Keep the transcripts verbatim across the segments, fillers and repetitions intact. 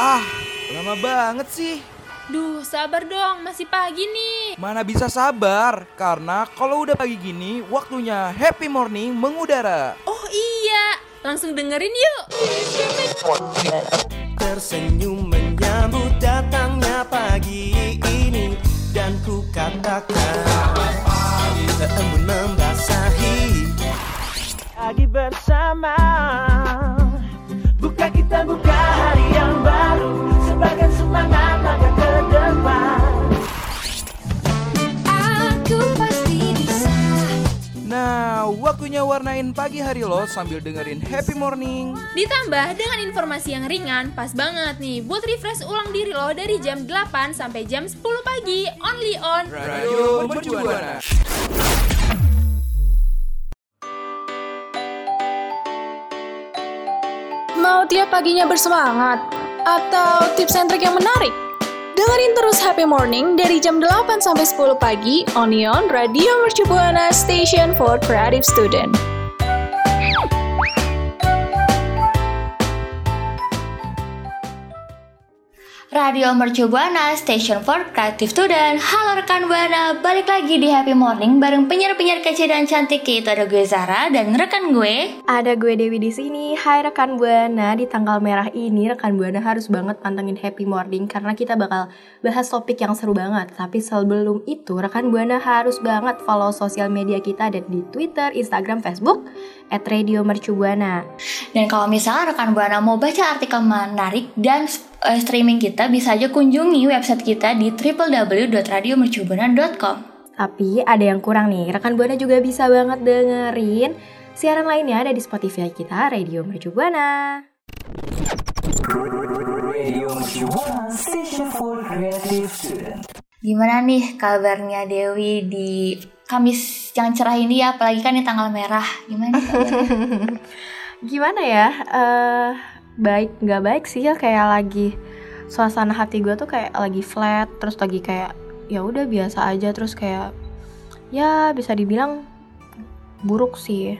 Ah, lama banget sih. Duh, sabar dong, masih pagi nih. Mana bisa sabar, karena kalau udah pagi gini, waktunya Happy Morning mengudara. Oh iya, langsung dengerin yuk. Tersenyum menyambut datangnya pagi ini, dan ku katakan embun membasahi pagi bersama. Buka kita buka hari yang baru, sebagai semangat langkah ke depan. Aku pasti bisa. Nah, waktunya warnain pagi hari lo sambil dengerin Happy Morning. Ditambah dengan informasi yang ringan, pas banget nih buat refresh ulang diri lo dari jam delapan sampai jam sepuluh pagi. Only on Radio Mercu Buana. Mau tiap paginya bersemangat? Atau tips and trick yang menarik? Dengerin terus Happy Morning dari jam delapan sampai sepuluh pagi, only on Radio Mercu Buana, station for creative student. Radio Mercu Buana, station for creative student. Halo rekan Buana, balik lagi di Happy Morning bareng penyiar-penyiar kece dan cantik. Itu ada gue Zahra dan rekan gue. Ada gue Dewi di sini. Hai rekan Buana, di tanggal merah ini rekan Buana harus banget pantengin Happy Morning karena kita bakal bahas topik yang seru banget. Tapi sebelum itu rekan Buana harus banget follow sosial media kita, ada di Twitter, Instagram, Facebook at Radio Mercu Buana. Dan kalau misalnya rekan Buana mau baca artikel menarik dan Uh, streaming kita, bisa aja kunjungi website kita di double-u double-u double-u dot radio mercu buana dot com. Tapi ada yang kurang nih, rekan Buana juga bisa banget dengerin siaran lainnya, ada di Spotify kita, Radio Mercu Buana. Gimana nih kabarnya Dewi di Kamis yang cerah ini ya, apalagi kan di tanggal merah. Gimana nih kabarnya? Gimana ya? Uh... Baik, gak baik sih ya, kayak lagi suasana hati gue tuh kayak lagi flat, terus lagi kayak ya udah biasa aja, terus kayak ya bisa dibilang buruk sih.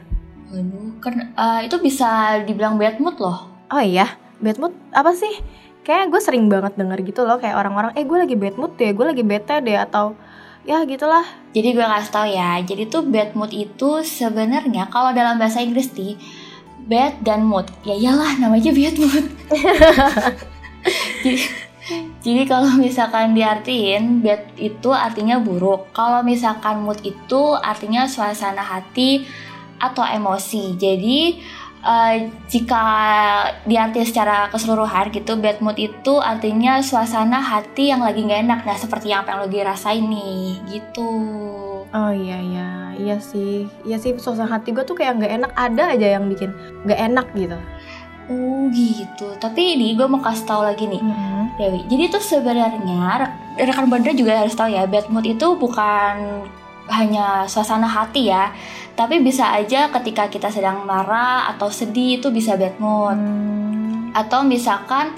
Aduh, kan uh, itu bisa dibilang bad mood loh. Oh iya, bad mood apa sih? Kayak gue sering banget denger gitu loh, kayak orang-orang eh gue lagi bad mood deh, gue lagi bete deh, atau ya gitulah. Jadi gue kasih tau ya, jadi tuh bad mood itu sebenarnya kalau dalam bahasa Inggris sih bad dan mood, ya iyalah namanya bad mood. jadi, jadi kalau misalkan diartiin, bad itu artinya buruk. Kalau misalkan mood itu artinya suasana hati atau emosi. Jadi uh, jika diarti secara keseluruhan gitu, bad mood itu artinya suasana hati yang lagi gak enak. Nah seperti yang apa yang lo dirasain nih gitu. Oh iya iya, iya sih, iya sih, suasana hati gue tuh kayak gak enak, ada aja yang bikin gak enak gitu. Oh gitu, tapi ini gue mau kasih tahu lagi nih, mm-hmm. Dewi, jadi tuh sebenarnya rekan Buana juga harus tahu ya, bad mood itu bukan hanya suasana hati ya, tapi bisa aja ketika kita sedang marah atau sedih itu bisa bad mood. Mm. Atau misalkan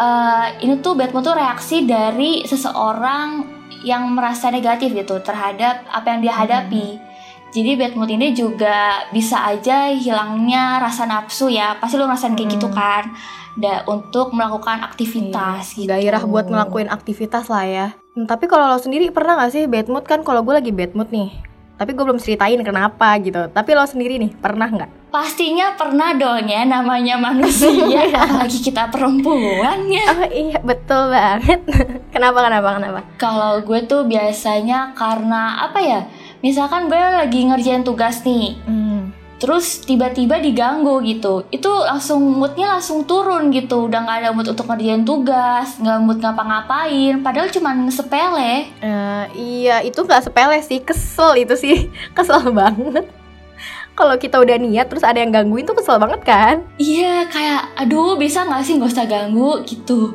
uh, ini tuh bad mood tuh reaksi dari seseorang yang merasa negatif gitu terhadap apa yang dia hadapi. Hmm. Jadi bad mood ini juga bisa aja hilangnya rasa nafsu ya. Pasti lo ngerasain kayak hmm. gitu kan. Da, untuk melakukan aktivitas hmm. gitu. Gairah buat ngelakuin aktivitas lah ya. Hmm, tapi kalau lo sendiri pernah gak sih bad mood? Kan kalau gue lagi bad mood nih, tapi gue belum ceritain kenapa gitu. Tapi lo sendiri nih pernah gak? Pastinya pernah dong ya, namanya manusia. Apalagi kita perempuan ya. Oh iya, betul banget. Kenapa, kenapa, kenapa? Kalau gue tuh biasanya karena apa ya, misalkan gue lagi ngerjain tugas nih, hmm. terus tiba-tiba diganggu gitu, itu langsung moodnya langsung turun gitu. Udah gak ada mood untuk ngerjain tugas, gak mood ngapa-ngapain, padahal cuma sepele. uh, Iya, itu gak sepele sih, kesel itu sih. Kesel banget kalau kita udah niat terus ada yang gangguin tuh kesel banget kan? Iya, kayak aduh bisa nggak sih nggak usah ganggu gitu.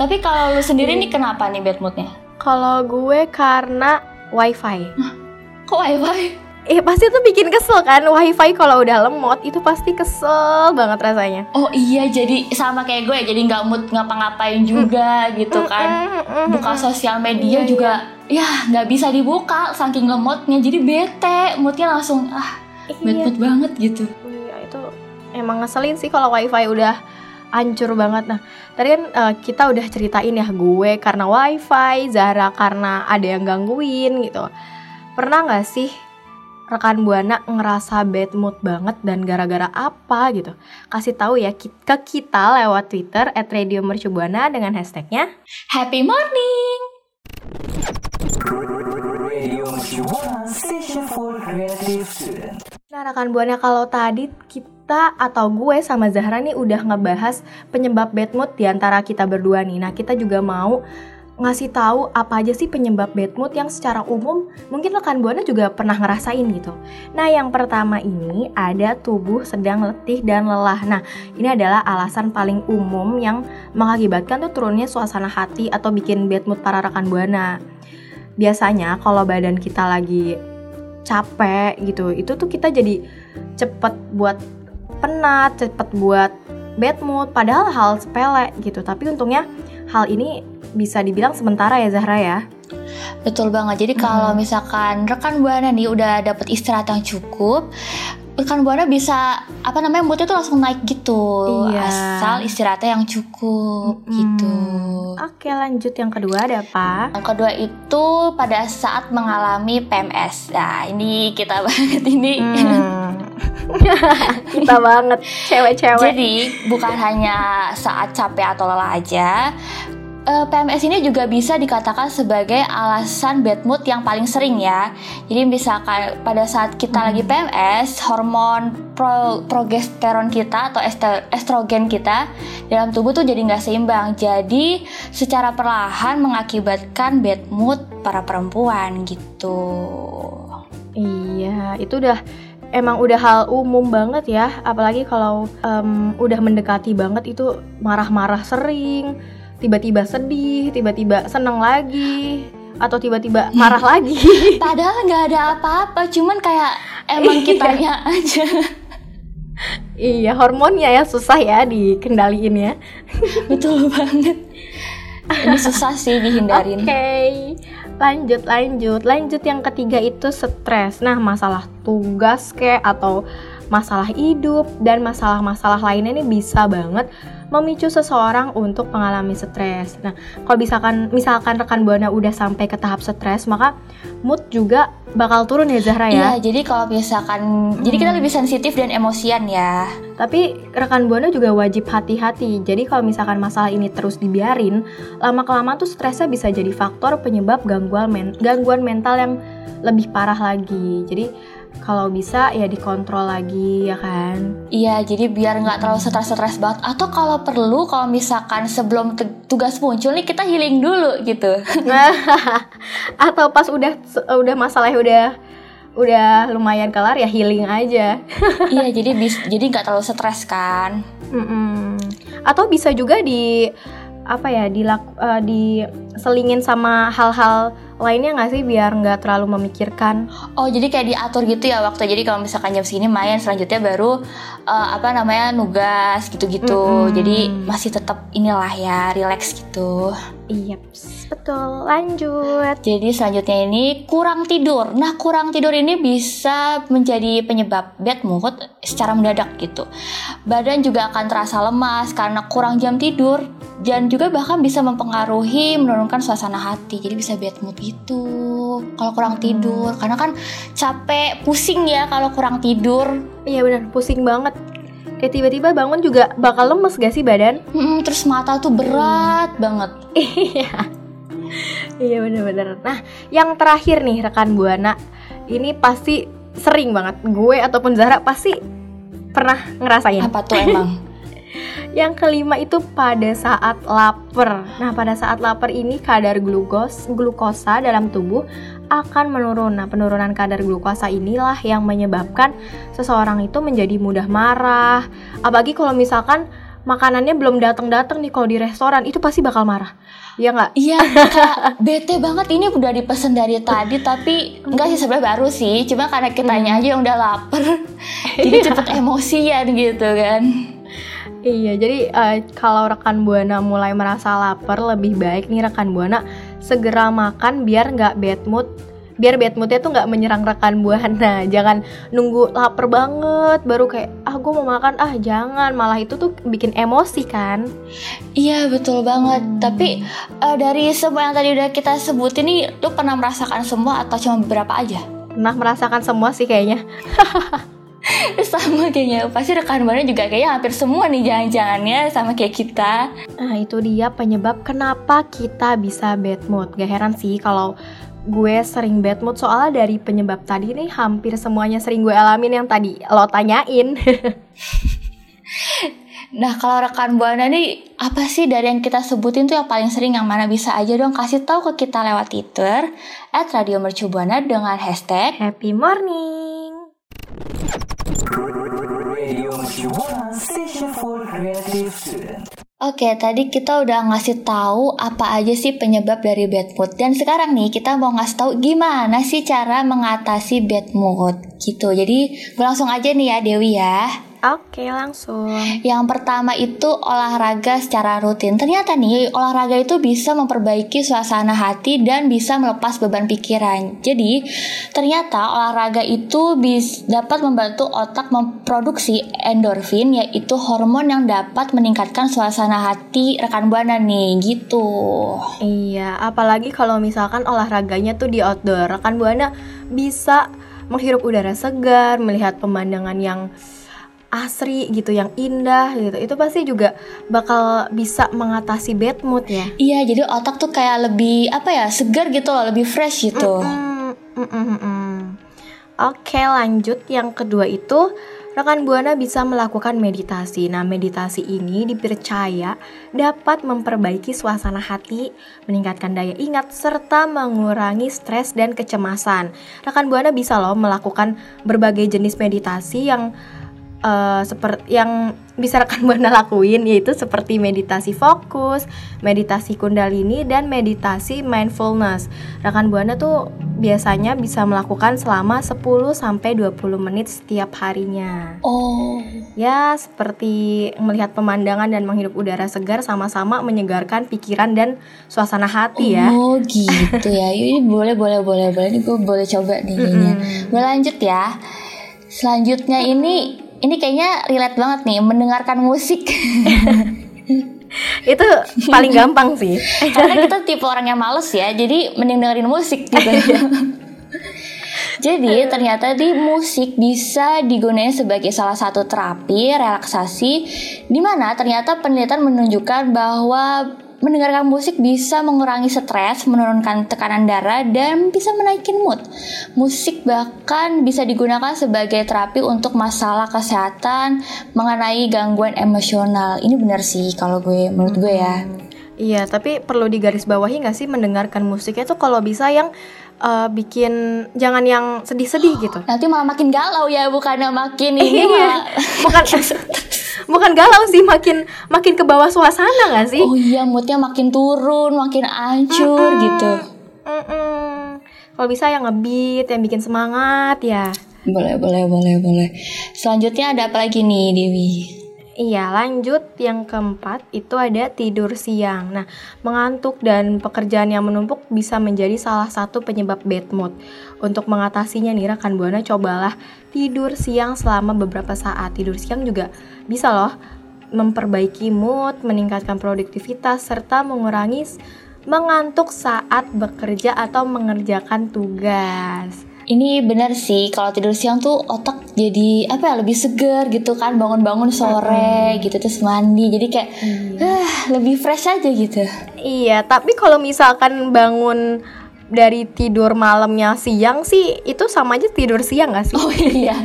Tapi kalau lu sendiri nih kenapa nih bad moodnya? Kalau gue karena wifi. Kok wifi? Eh pasti tuh bikin kesel kan, wifi kalau udah lemot itu pasti kesel banget rasanya. Oh iya, jadi sama kayak gue, jadi nggak mood ngapa-ngapain juga mm. gitu kan. Mm-mm. Buka sosial media mm-mm. juga ya nggak bisa dibuka saking lemotnya, jadi bete, moodnya langsung ah bad mood banget gitu. Iya itu emang ngeselin sih kalau wifi udah hancur banget. Nah, tadi kan uh, kita udah ceritain ya, gue karena wifi, Zahra karena ada yang gangguin gitu. Pernah gak sih rekan Buana ngerasa bad mood banget dan gara-gara apa gitu? Kasih tahu ya ke kita lewat Twitter at radio mercu buana dengan hashtagnya Happy Morning. Nah rekan Buana, kalau tadi kita atau gue sama Zahra nih udah ngebahas penyebab bad mood diantara kita berdua nih. Nah kita juga mau ngasih tahu apa aja sih penyebab bad mood yang secara umum mungkin rekan Buana juga pernah ngerasain gitu. Nah, yang pertama ini ada tubuh sedang letih dan lelah. Nah, ini adalah alasan paling umum yang mengakibatkan tuh turunnya suasana hati atau bikin bad mood para rekan Buana. Biasanya kalau badan kita lagi capek gitu, itu tuh kita jadi cepet buat penat, cepet buat bad mood, padahal hal sepele gitu. Tapi untungnya hal ini bisa dibilang sementara ya Zahra ya. Betul banget. Jadi hmm. kalau misalkan rekan Buana nih udah dapat istirahat yang cukup, rekan Buana bisa apa namanya moodnya tuh langsung naik gitu. Iya. Asal istirahatnya yang cukup hmm. gitu. Oke, lanjut yang kedua ada apa? Yang kedua itu pada saat mengalami P M S. Nah ini kita banget ini. Hmm. Kita banget cewek-cewek. Jadi bukan hanya saat capek atau lelah aja. P M S ini juga bisa dikatakan sebagai alasan bad mood yang paling sering ya. Jadi misalkan pada saat kita hmm. lagi P M S, hormon pro- progesteron kita atau est- estrogen kita dalam tubuh tuh jadi nggak seimbang. Jadi secara perlahan mengakibatkan bad mood para perempuan gitu. Iya, itu udah emang udah hal umum banget ya. Apalagi kalau um, udah mendekati banget itu marah-marah sering. Tiba-tiba sedih, tiba-tiba seneng lagi, atau tiba-tiba marah lagi. Padahal gak ada apa-apa, cuman kayak emang kitanya aja. Iya, hormonnya ya susah ya dikendaliin ya. Betul banget. Ini susah sih dihindarin. Oke, okay. lanjut, lanjut Lanjut yang ketiga itu stres. Nah, masalah tugas kayak atau masalah hidup dan masalah-masalah lainnya ini bisa banget memicu seseorang untuk mengalami stres. Nah, kalau misalkan misalkan rekan Buana udah sampai ke tahap stres, maka mood juga bakal turun ya Zahra ya. Iya, jadi kalau misalkan hmm. jadi kita lebih sensitif dan emosian ya. Tapi rekan Buana juga wajib hati-hati. Jadi kalau misalkan masalah ini terus dibiarin, lama-kelamaan tuh stresnya bisa jadi faktor penyebab gangguan men- gangguan mental yang lebih parah lagi. Jadi kalau bisa ya dikontrol lagi ya kan. Iya, jadi biar gak terlalu stres-stres banget. Atau kalau perlu, kalau misalkan sebelum te- tugas muncul nih kita healing dulu gitu. Atau pas udah udah masalahnya udah udah lumayan kelar ya healing aja. Iya, jadi bis- jadi gak terlalu stres kan. Mm-mm. Atau bisa juga di apa ya dilaku, uh, diselingin sama hal-hal lainnya nggak sih biar nggak terlalu memikirkan. Oh, jadi kayak diatur gitu ya waktu. Jadi kalau misalkan jam segini main, selanjutnya baru uh, apa namanya nugas gitu-gitu. Mm-hmm. Jadi masih tetap inilah ya relax gitu. Iya, betul. Lanjut. Jadi selanjutnya ini kurang tidur. Nah, kurang tidur ini bisa menjadi penyebab bad mood secara mendadak gitu. Badan juga akan terasa lemas karena kurang jam tidur dan juga bahkan bisa mempengaruhi menurunkan suasana hati. Jadi bisa bad mood itu kalau kurang tidur, karena kan capek, pusing ya kalau kurang tidur. Iya benar, pusing banget. Kayak tiba-tiba bangun juga bakal lemes gak sih badan? Hmm, terus mata tuh berat hmm. banget. Iya. Iya benar-benar. Nah, yang terakhir nih rekan Buana, ini pasti sering banget gue ataupun Zahra pasti pernah ngerasain. Apa tuh emang? Yang kelima itu pada saat lapar. Nah, pada saat lapar ini kadar glukos, glukosa dalam tubuh akan menurun. Nah, penurunan kadar glukosa inilah yang menyebabkan seseorang itu menjadi mudah marah. Apalagi kalau misalkan makanannya belum datang-datang nih, kalau di restoran itu pasti bakal marah. Iya nggak? Iya, bete banget ini udah dipesen dari tadi, tapi enggak sih sebenarnya baru sih. Cuma karena kitanya aja yang udah lapar, jadi cepet emosian gitu kan. Iya, jadi uh, kalau rekan Buana mulai merasa lapar, lebih baik nih rekan Buana segera makan biar nggak bad mood biar bad moodnya tuh nggak menyerang rekan Buana. Jangan nunggu lapar banget baru kayak ah gue mau makan, ah jangan, malah itu tuh bikin emosi kan. Iya betul banget. Hmm. Tapi uh, dari semua yang tadi udah kita sebutin nih, lu pernah merasakan semua atau cuma beberapa aja? Pernah merasakan semua sih kayaknya. Sama kayaknya, pasti rekan Buana juga kayaknya hampir semua nih jangan-jangannya sama kayak kita. Nah itu dia penyebab kenapa kita bisa bad mood. Gak heran sih kalau gue sering bad mood, soalnya dari penyebab tadi nih hampir semuanya sering gue alamin yang tadi lo tanyain. Nah kalau rekan Buana nih, apa sih dari yang kita sebutin tuh yang paling sering, yang mana bisa aja dong kasih tahu ke kita lewat Twitter at Radio Mercu Buana dengan hashtag Happy Morning. Oke, tadi kita udah ngasih tahu apa aja sih penyebab dari bad mood, dan sekarang nih kita mau ngasih tahu gimana sih cara mengatasi bad mood gitu. Jadi langsung aja nih ya Dewi ya. Oke langsung. Yang pertama itu olahraga secara rutin. Ternyata nih olahraga itu bisa memperbaiki suasana hati dan bisa melepas beban pikiran. Jadi ternyata olahraga itu bis, dapat membantu otak memproduksi endorfin, yaitu hormon yang dapat meningkatkan suasana hati rekan Buana nih gitu. Iya, apalagi kalau misalkan olahraganya tuh di outdoor, rekan Buana bisa menghirup udara segar, melihat pemandangan yang asri gitu, yang indah gitu. Itu pasti juga bakal bisa mengatasi bad mood ya. Iya, jadi otak tuh kayak lebih apa ya, segar gitu loh, lebih fresh gitu. Mm-mm, mm-mm, mm-mm. Oke lanjut, yang kedua itu rekan Buana bisa melakukan meditasi. Nah, meditasi ini dipercaya dapat memperbaiki suasana hati, meningkatkan daya ingat, serta mengurangi stres dan kecemasan. Rekan Buana bisa loh melakukan berbagai jenis meditasi yang Uh, seperti yang bisa rekan Buana lakuin, yaitu seperti meditasi fokus, meditasi kundalini, dan meditasi mindfulness. Rekan Buana tuh biasanya bisa melakukan selama sepuluh sampai dua puluh menit setiap harinya. Oh. Ya, seperti melihat pemandangan dan menghirup udara segar, sama-sama menyegarkan pikiran dan suasana hati ya. Oh gitu ya. Ini boleh, boleh, boleh, boleh. Ini gue boleh coba nih. Mm-hmm. Boleh lanjut ya. Selanjutnya ini Ini kayaknya relate banget nih, mendengarkan musik. Itu paling gampang sih. Karena kita tipe orang yang malas ya, jadi mending dengerin musik gitu. Jadi ternyata di musik bisa digunakan sebagai salah satu terapi relaksasi, di mana ternyata penelitian menunjukkan bahwa mendengarkan musik bisa mengurangi stres, menurunkan tekanan darah, dan bisa menaikin mood. Musik bahkan bisa digunakan sebagai terapi untuk masalah kesehatan mengenai gangguan emosional. Ini benar sih kalau gue, menurut gue ya. Iya, tapi perlu digarisbawahi nggak sih, mendengarkan musiknya tuh kalau bisa yang uh, bikin, jangan yang sedih-sedih gitu. Nanti malah makin galau ya, bukannya makin ini malah bukan bukan galau sih, makin makin ke bawah suasana nggak sih? Oh iya, moodnya makin turun, makin hancur mm-mm, gitu. Kalau bisa yang ngebeat, yang bikin semangat ya. Boleh, boleh, boleh, boleh. Selanjutnya ada apa lagi nih, Dewi? Iya, lanjut yang keempat itu ada tidur siang. Nah, mengantuk dan pekerjaan yang menumpuk bisa menjadi salah satu penyebab bad mood. Untuk mengatasinya nih rekan Buana, cobalah tidur siang selama beberapa saat. Tidur siang juga bisa loh memperbaiki mood, meningkatkan produktivitas, serta mengurangi mengantuk saat bekerja atau mengerjakan tugas. Ini benar sih, kalau tidur siang tuh otak jadi apa ya, lebih segar gitu kan, bangun-bangun sore gitu terus mandi, jadi kayak hmm. ah, lebih fresh aja gitu. Iya, tapi kalau misalkan bangun dari tidur malamnya siang sih, itu sama aja tidur siang nggak sih? Oh iya.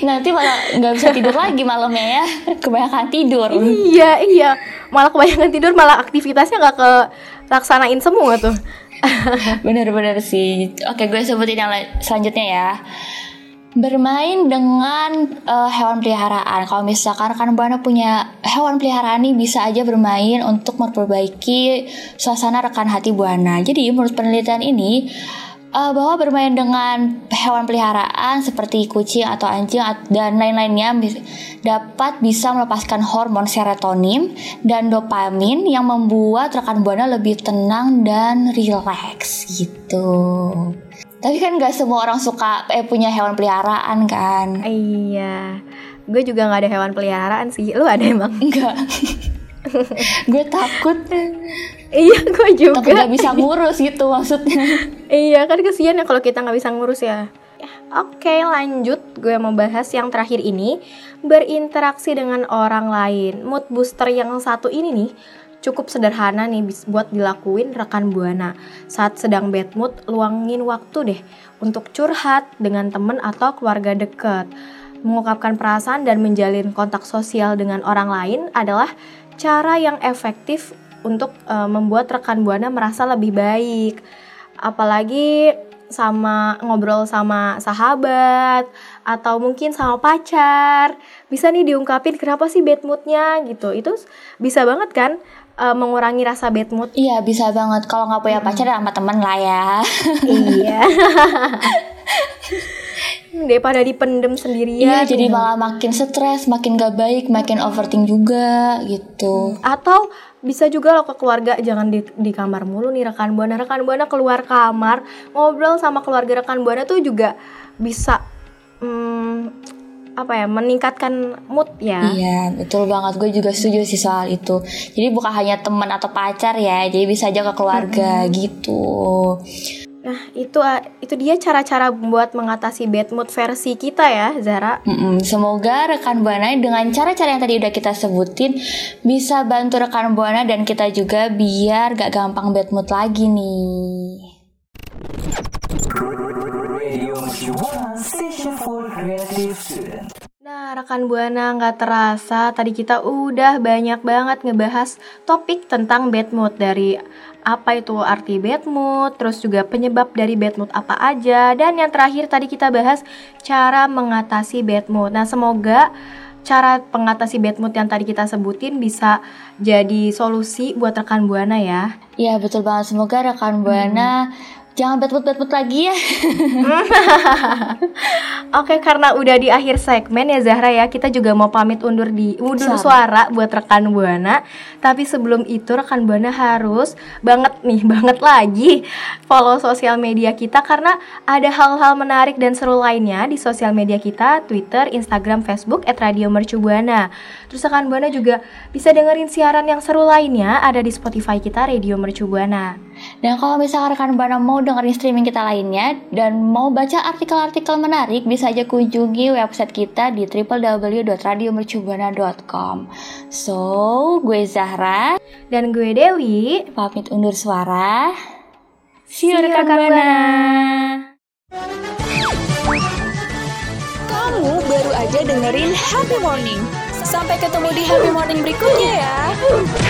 Nanti malah nggak bisa tidur lagi malamnya ya, kebanyakan tidur. Iya iya, malah kebanyakan tidur, malah aktivitasnya nggak kelaksanain semua tuh. Bener-bener sih. Oke, gue sebutin yang la- selanjutnya ya. Bermain dengan uh, hewan peliharaan. Kalau misalkan rekan Buana punya hewan peliharaan nih, bisa aja bermain untuk memperbaiki suasana rekan hati Buana. Jadi menurut penelitian ini uh, bahwa bermain dengan hewan peliharaan seperti kucing atau anjing dan lain-lainnya bis- dapat bisa melepaskan hormon serotonin dan dopamin yang membuat rekan Buana lebih tenang dan rileks gitu. Tapi kan gak semua orang suka eh, punya hewan peliharaan kan. Iya. Gue juga gak ada hewan peliharaan sih. Lu ada emang? Enggak. Gue takut. Iya, gue juga. Tapi gak bisa ngurus gitu maksudnya. Iya, kan kesian ya kalau kita gak bisa ngurus ya. Oke, lanjut. Gue mau bahas yang terakhir ini, berinteraksi dengan orang lain. Mood booster yang satu ini nih cukup sederhana nih buat dilakuin rekan Buana. Saat sedang bad mood, luangin waktu deh untuk curhat dengan temen atau keluarga dekat. Mengungkapkan perasaan dan menjalin kontak sosial dengan orang lain adalah cara yang efektif untuk e, membuat rekan Buana merasa lebih baik. Apalagi sama ngobrol sama sahabat atau mungkin sama pacar. Bisa nih diungkapin kenapa sih bad moodnya gitu. Itu bisa banget kan? Uh, mengurangi rasa bad mood. Iya, bisa banget. Kalau nggak punya pacar hmm. sama teman lah ya. Iya. Daripada dipendem sendirian. Iya, gitu. Jadi malah makin stres, makin gak baik, makin overthink juga gitu. Atau bisa juga lo ke keluarga, jangan di, di kamar mulu nih rekan Buana. Rekan Buana keluar kamar, ngobrol sama keluarga rekan Buana tuh juga bisa hmm, apa ya, meningkatkan mood ya. Iya, betul banget. Gue juga setuju sih soal itu. Jadi bukan hanya teman atau pacar ya, jadi bisa aja ke keluarga mm-hmm. gitu. Nah, itu itu dia cara-cara buat mengatasi bad mood versi kita ya, Zara. Mm-mm. Semoga rekan Buana dengan cara-cara yang tadi udah kita sebutin bisa bantu rekan Buana dan kita juga biar gak gampang bad mood lagi nih. Nah, rekan Buana, nggak terasa tadi kita udah banyak banget ngebahas topik tentang bad mood, dari apa itu arti bad mood, terus juga penyebab dari bad mood apa aja, dan yang terakhir tadi kita bahas cara mengatasi bad mood. Nah, semoga cara mengatasi bad mood yang tadi kita sebutin bisa jadi solusi buat rekan Buana ya. Iya, betul banget. Semoga rekan Buana hmm. jangan batut-batut lagi ya. Oke, karena udah di akhir segmen ya Zahra ya, kita juga mau pamit undur di undur suara buat rekan Buana. Tapi sebelum itu rekan Buana harus banget nih, banget lagi follow sosial media kita karena ada hal-hal menarik dan seru lainnya di sosial media kita, Twitter, Instagram, Facebook et radio mercu buana. Terus rekan Buana juga bisa dengerin siaran yang seru lainnya ada di Spotify kita, Radio Mercu Buana. Dan kalau misalkan rekan Buana mau dengerin streaming kita lainnya dan mau baca artikel-artikel menarik, bisa aja kunjungi website kita di double-u double-u double-u dot radio mercu buana dot com. So, gue Zahra dan gue Dewi pamit undur suara. See you, rekan Buana. Kamu baru aja dengerin Happy Morning. Sampai ketemu di Happy Morning berikutnya ya.